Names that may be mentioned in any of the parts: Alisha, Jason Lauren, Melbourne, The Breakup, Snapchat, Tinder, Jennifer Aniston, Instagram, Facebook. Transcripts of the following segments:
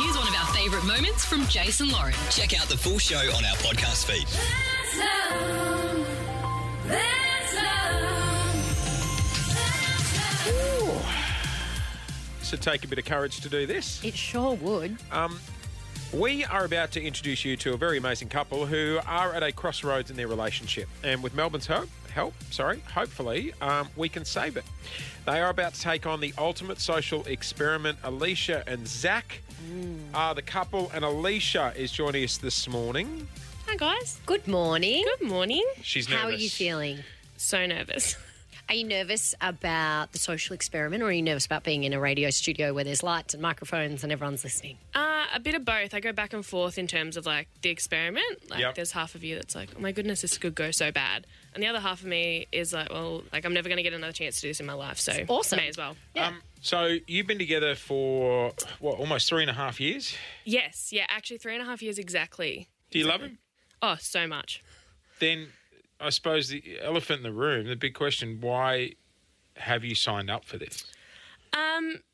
Here's one of our favourite moments from Jason Lauren. Check out the full show on our podcast feed. This would take a bit of courage to do this. It sure would. We are about to introduce you to a very amazing couple who are at a crossroads in their relationship. And with Melbourne's help, hopefully, we can save it. They are about to take on the ultimate social experiment. Alisha and Zach are the couple, and Alisha is joining us this morning. Hi, guys. Good morning. Good morning. She's nervous. How are you feeling? So nervous. Are you nervous about the social experiment, or are you nervous about being in a radio studio where there's lights and microphones and everyone's listening? A bit of both. I go back and forth in terms of, like, the experiment. Like, there's half of you that's like, oh, my goodness, this could go so bad. And the other half of me is like, well, like, I'm never going to get another chance to do this in my life, so awesome. May as well. Yeah. So you've been together for, what, almost 3.5 years? Yes. Yeah, actually 3.5 years exactly. Do you love him? Oh, so much. Then I suppose the elephant in the room, the big question, why have you signed up for this?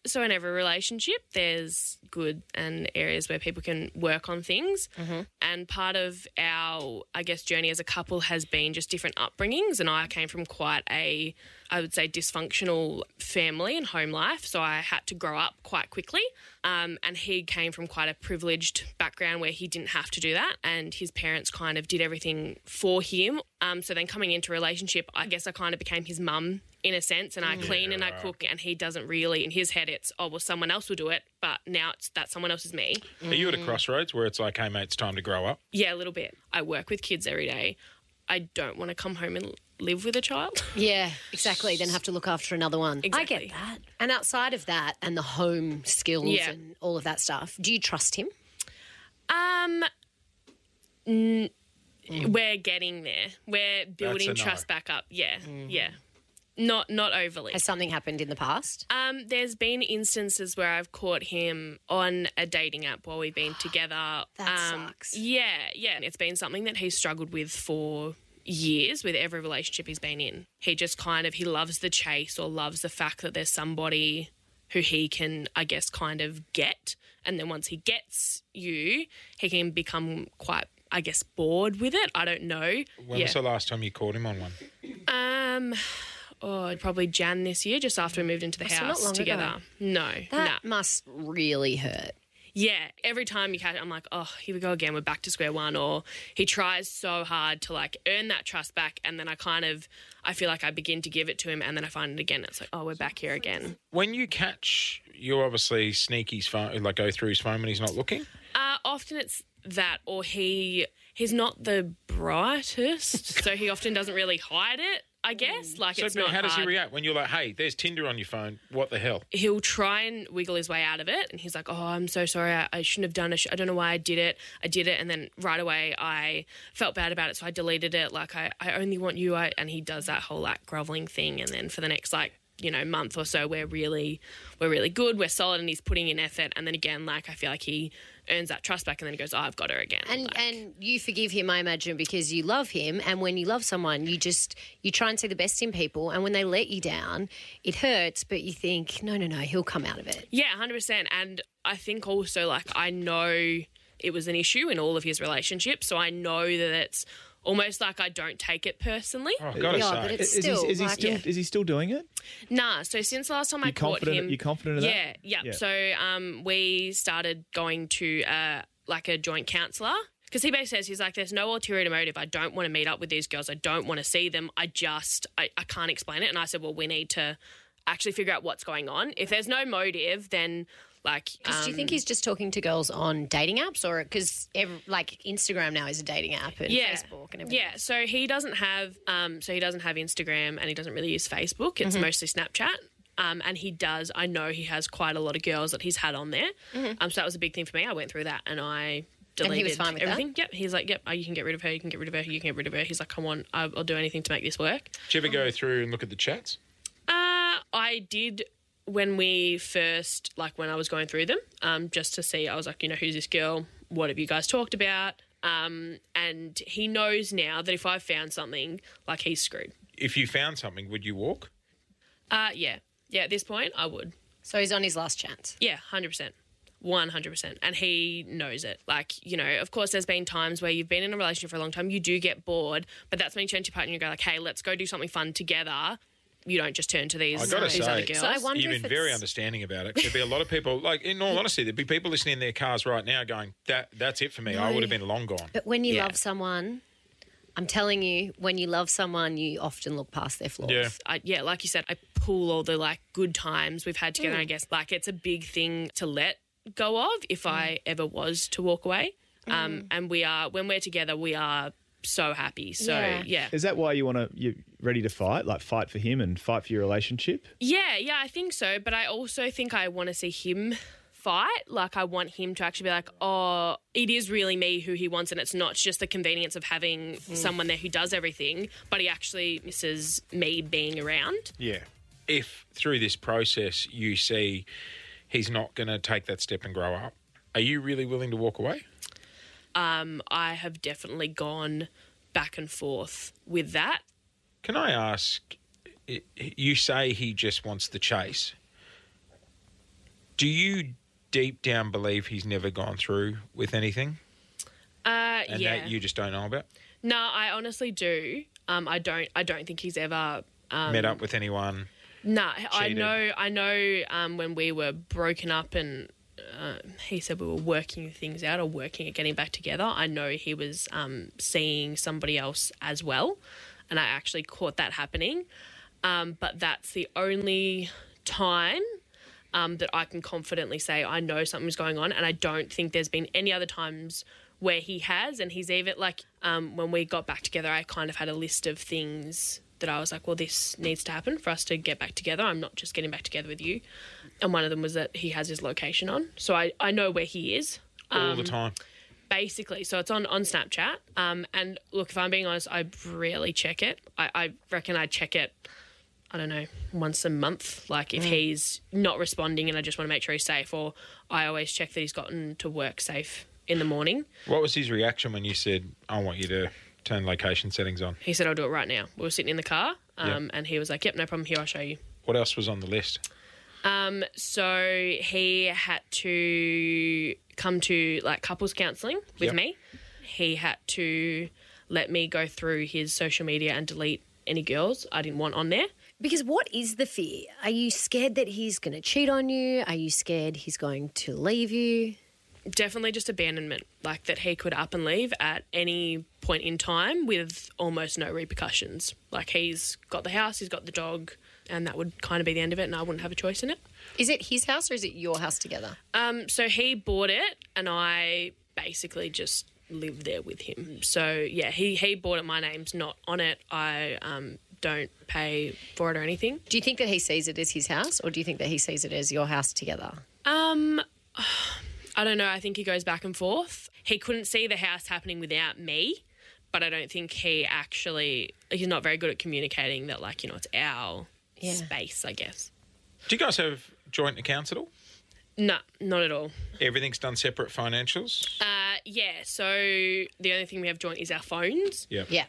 So in every relationship, there's good and areas where people can work on things. Mm-hmm. And part of our, I guess, journey as a couple has been just different upbringings. And I came from quite a, I would say, dysfunctional family and home life. So I had to grow up quite quickly. And he came from quite a privileged background where he didn't have to do that. And his parents kind of did everything for him. So then coming into a relationship, I guess I kind of became his mum in a sense, and I clean and I cook, and he doesn't really. In his head, it's, oh, well, someone else will do it, but now it's that someone else is me. Are you at a crossroads where it's like, hey, mate, it's time to grow up? Yeah, a little bit. I work with kids every day. I don't want to come home and live with a child. Yeah, exactly. Then have to look after another one. Exactly. I get that. And outside of that and the home skills and all of that stuff, do you trust him? We're getting there. We're building trust back up. Yeah, yeah. Not overly. Has something happened in the past? There's been instances where I've caught him on a dating app while we've been together. That sucks. Yeah, yeah. It's been something that he's struggled with for years with every relationship he's been in. He just kind of, he loves the chase or loves the fact that there's somebody who he can, I guess, kind of get. And then once he gets you, he can become quite, I guess, bored with it. I don't know. When was the last time you caught him on one? Probably Jan this year, just after we moved into the house not long together. Ago. No. That must really hurt. Yeah. Every time you catch it, I'm like, oh, here we go again. We're back to square one. Or he tries so hard to, like, earn that trust back, and then I feel like I begin to give it to him, and then I find it again. It's like, oh, we're back here again. When you catch, you obviously sneak his phone, like go through his phone when he's not looking? Often it's that, or he's not the brightest, so he often doesn't really hide it. I guess, like, so, it's not hard. So how does he react when you're like, hey, there's Tinder on your phone, what the hell? He'll try and wiggle his way out of it, and he's like, oh, I'm so sorry, I shouldn't have done it, I don't know why I did it, and then right away I felt bad about it, so I deleted it, like, I only want you, and he does that whole, like, grovelling thing, and then for the next, like, you know, month or so, we're really good, we're solid, and he's putting in effort, and then again, like, I feel like he earns that trust back, and then he goes, oh, I've got her again. And like, and you forgive him, I imagine, because you love him, and when you love someone, you try and see the best in people, and when they let you down, it hurts, but you think, no, he'll come out of it. Yeah, 100%. And I think also, like, I know it was an issue in all of his relationships, so I know that it's almost like I don't take it personally. Oh, but it's still... Is he still doing it? Nah, so since the last time I caught him... You're confident of that? Yeah. So we started going to, like, a joint counsellor, because he basically says, he's like, there's no ulterior motive. I don't want to meet up with these girls. I don't want to see them. I can't explain it. And I said, well, we need to actually figure out what's going on. If there's no motive, then... Like, do you think he's just talking to girls on dating apps, or because like Instagram now is a dating app and Facebook and everything? Yeah, so he doesn't have Instagram, and he doesn't really use Facebook. It's mostly Snapchat, and he does. I know he has quite a lot of girls that he's had on there. Mm-hmm. So that was a big thing for me. I went through that and I deleted everything. And he was fine with everything. That? Yep. He's like, yep, you can get rid of her. You can get rid of her. You can get rid of her. He's like, come on, I'll do anything to make this work. Did you ever go through and look at the chats? I did. When we first, like, when I was going through them, just to see, I was like, you know, who's this girl? What have you guys talked about? And he knows now that if I found something, like, he's screwed. If you found something, would you walk? Yeah. Yeah, at this point, I would. So he's on his last chance? Yeah, 100%. 100%. And he knows it. Like, you know, of course there's been times where you've been in a relationship for a long time, you do get bored, but that's when you turn to your partner and you go like, hey, let's go do something fun together. You don't just turn to these other girls. So I wonder you've been very understanding about it. There'd be a lot of people, like, in all honesty, there'd be people listening in their cars right now going, that's it for me. No. I would have been long gone. But when you love someone, I'm telling you, when you love someone, you often look past their flaws. Yeah, like you said, I pull all the, like, good times we've had together, I guess. Like, it's a big thing to let go of if I ever was to walk away. And when we're together, we are so happy. So, yeah. Is that why you're ready to fight? Like, fight for him and fight for your relationship? Yeah, I think so. But I also think I want to see him fight. Like, I want him to actually be like, oh, it is really me who he wants, and it's not just the convenience of having someone there who does everything, but he actually misses me being around. Yeah. If through this process you see he's not going to take that step and grow up, are you really willing to walk away? I have definitely gone back and forth with that. Can I ask, you say he just wants the chase. Do you deep down believe he's never gone through with anything? And that you just don't know about? No, I honestly do. I don't think he's ever met up with anyone. No, cheated. I know. When we were broken up and he said we were working things out or working at getting back together, I know he was seeing somebody else as well, and I actually caught that happening. But that's the only time that I can confidently say I know something's going on, and I don't think there's been any other times where he has. And he's even like, when we got back together, I kind of had a list of things that I was like, well, this needs to happen for us to get back together. I'm not just getting back together with you. And one of them was that he has his location on. So I know where he is. All the time. Basically. So it's on Snapchat. And look, if I'm being honest, I rarely check it. I reckon I check it, I don't know, once a month. Like, if he's not responding and I just want to make sure he's safe, or I always check that he's gotten to work safe in the morning. What was his reaction when you said, I want you to turn location settings on? He said, I'll do it right now. We were sitting in the car and he was like, yep, no problem, here, I'll show you. What else was on the list? So he had to come to, like, couples counselling with me. He had to let me go through his social media and delete any girls I didn't want on there. Because what is the fear? Are you scared that he's going to cheat on you? Are you scared he's going to leave you? Definitely just abandonment, like that he could up and leave at any point in time with almost no repercussions. Like, he's got the house, he's got the dog, and that would kind of be the end of it, and I wouldn't have a choice in it. Is it his house or is it your house together? So he bought it and I basically just lived there with him. So, yeah, he bought it. My name's not on it. I don't pay for it or anything. Do you think that he sees it as his house, or do you think that he sees it as your house together? I don't know. I think he goes back and forth. He couldn't see the house happening without me, but I don't think he's not very good at communicating that, like, you know, it's our space, I guess. Do you guys have joint accounts at all? No, not at all. Everything's done separate financials? Yeah, so the only thing we have joint is our phones. Yep. Yeah.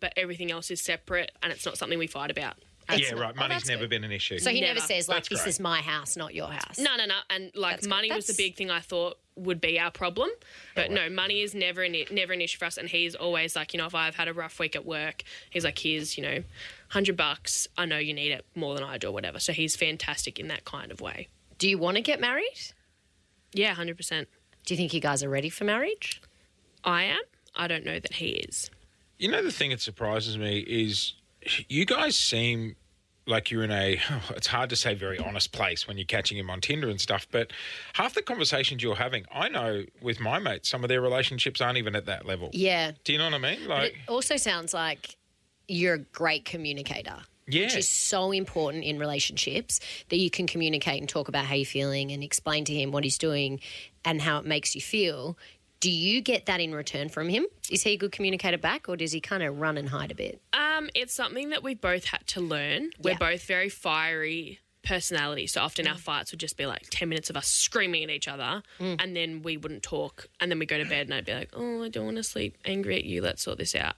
But everything else is separate, and it's not something we fight about. Yeah, right. Money's never been an issue. So he never says, like, this is my house, not your house. No. And, like, money was the big thing I thought would be our problem. But, no, money is never an issue for us. And he's always like, you know, if I've had a rough week at work, he's like, here's, you know, $100. I know you need it more than I do or whatever. So he's fantastic in that kind of way. Do you want to get married? Yeah, 100%. Do you think you guys are ready for marriage? I am. I don't know that he is. You know, the thing that surprises me is you guys seem like you're in it's hard to say very honest place when you're catching him on Tinder and stuff, but half the conversations you're having, I know with my mates, some of their relationships aren't even at that level. Yeah. Do you know what I mean? Like, it also sounds like you're a great communicator. Yeah. Which is so important in relationships, that you can communicate and talk about how you're feeling and explain to him what he's doing and how it makes you feel. Do you get that in return from him? Is he a good communicator back, or does he kind of run and hide a bit? It's something that we've both had to learn. We're both very fiery personalities, so often our fights would just be like 10 minutes of us screaming at each other and then we wouldn't talk, and then we go to bed and I'd be like, oh, I don't want to sleep angry at you, let's sort this out.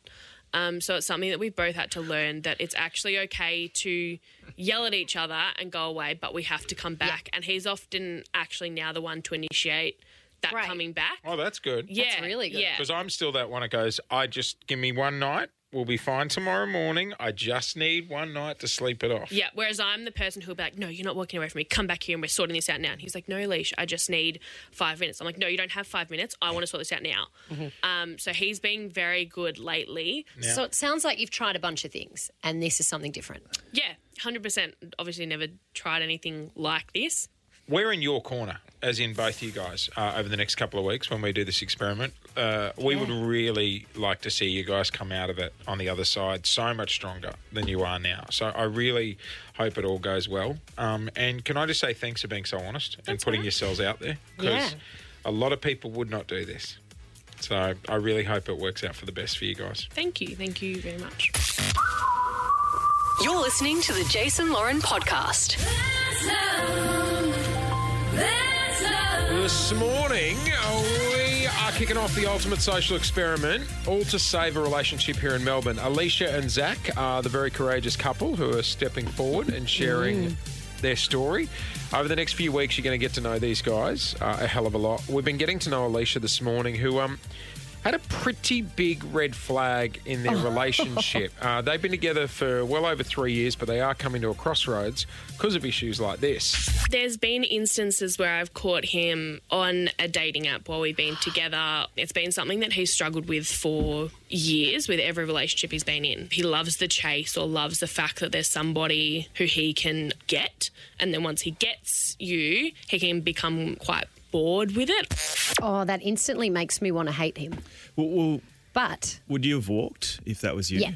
So it's something that we've both had to learn, that it's actually okay to yell at each other and go away, but we have to come back. Yeah. And he's often actually now the one to initiate that coming back. Oh, that's good. Yeah. That's really good. Because I'm still that one that goes, I just give me one night. We'll be fine tomorrow morning. I just need one night to sleep it off. Yeah, whereas I'm the person who'll be like, no, you're not walking away from me. Come back here and we're sorting this out now. And he's like, no, Leash, I just need 5 minutes. I'm like, no, you don't have 5 minutes. I want to sort this out now. Mm-hmm. So he's been very good lately. Now. So it sounds like you've tried a bunch of things and this is something different. Yeah, 100%. Obviously never tried anything like this. We're in your corner, as in both you guys, over the next couple of weeks when we do this experiment. We would really like to see you guys come out of it on the other side so much stronger than you are now. So I really hope it all goes well. And can I just say thanks for being so honest and putting yourselves out there? Because a lot of people would not do this. So I really hope it works out for the best for you guys. Thank you. Thank you very much. You're listening to the Jason Lauren Podcast. This morning, we are kicking off the ultimate social experiment, all to save a relationship here in Melbourne. Alisha and Zach are the very courageous couple who are stepping forward and sharing their story. Over the next few weeks, you're going to get to know these guys a hell of a lot. We've been getting to know Alisha this morning, who had a pretty big red flag in their relationship. They've been together for well over 3 years, but they are coming to a crossroads because of issues like this. There's been instances where I've caught him on a dating app while we've been together. It's been something that he's struggled with for years with every relationship he's been in. He loves the chase or loves the fact that there's somebody who he can get. And then once he gets you, he can become quite bored with it. Oh, that instantly makes me want to hate him. Well, but would you have walked if that was you? Yeah,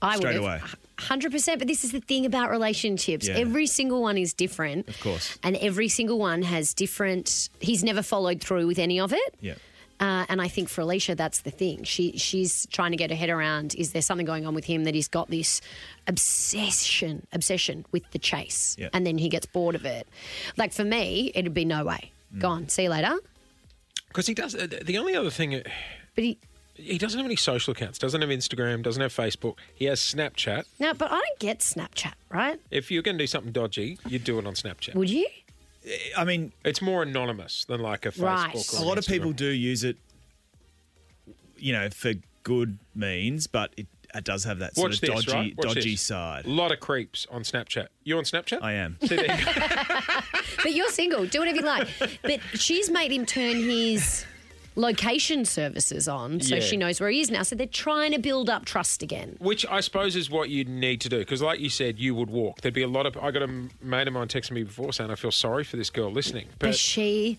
I would have. Straight away. 100%. But this is the thing about relationships. Yeah. Every single one is different. Of course. And every single one has different... He's never followed through with any of it. Yeah. And I think for Alisha, that's the thing. She's trying to get her head around, is there something going on with him that he's got this obsession with the chase? Yeah. And then he gets bored of it. Like for me, it'd be no way. Gone. See you later. Because he does... The only other thing... But he doesn't have any social accounts. Doesn't have Instagram. Doesn't have Facebook. He has Snapchat. No, but I don't get Snapchat, right? If you're going to do something dodgy, you'd do it on Snapchat. Would you? I mean... It's more anonymous than like a Facebook or Instagram. A lot of people do use it, you know, for good means, but it does have that sort of dodgy side. A lot of creeps on Snapchat. You on Snapchat? I am. See, there you go. But you're single. Do whatever you like. But she's made him turn his location services on so she knows where he is now. So they're trying to build up trust again. Which I suppose is what you'd need to do because like you said, you would walk. There'd be a lot of... I got a mate of mine texting me before saying I feel sorry for this girl listening. But she...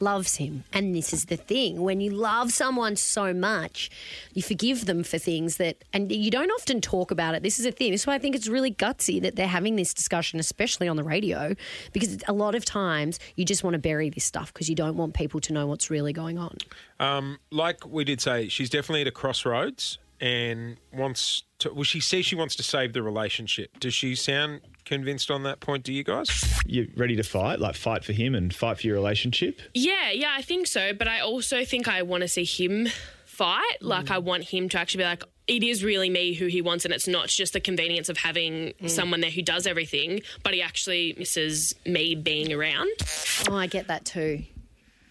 loves him. And this is the thing. When you love someone so much, you forgive them for things that... And you don't often talk about it. This is a thing. This is why I think it's really gutsy that they're having this discussion, especially on the radio, because a lot of times you just want to bury this stuff because you don't want people to know what's really going on. Like we did say, she's definitely at a crossroads and wants to... Well, she says she wants to save the relationship. Does she sound convinced on that point? Do you guys? You ready to fight? Like fight for him and fight for your relationship? Yeah, I think so. But I also think I want to see him fight. Like I want him to actually be like, it is really me who he wants and it's not just the convenience of having someone there who does everything, but he actually misses me being around. Oh, I get that too.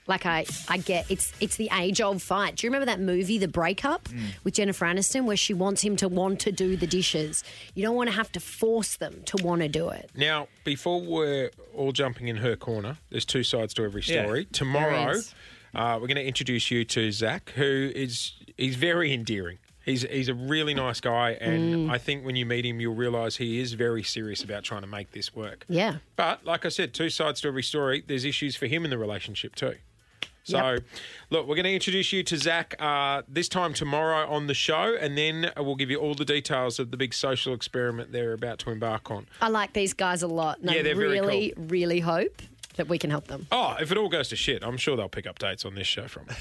Like I get, it's the age-old fight. Do you remember that movie, The Breakup, with Jennifer Aniston, where she wants him to want to do the dishes? You don't want to have to force them to want to do it. Now, before we're all jumping in her corner, there's two sides to every story. Yeah. Tomorrow, we're going to introduce you to Zach, who he's very endearing. He's a really nice guy, and I think when you meet him, you'll realise he is very serious about trying to make this work. Yeah. But, like I said, two sides to every story. There's issues for him in the relationship too. So, look, we're going to introduce you to Zach this time tomorrow on the show, and then we'll give you all the details of the big social experiment they're about to embark on. I like these guys a lot. And I really, cool. really hope that we can help them. Oh, if it all goes to shit, I'm sure they'll pick up dates on this show from me.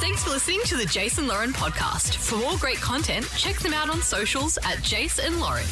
Thanks for listening to the Jason Lauren Podcast. For more great content, check them out on socials at Jason Lauren.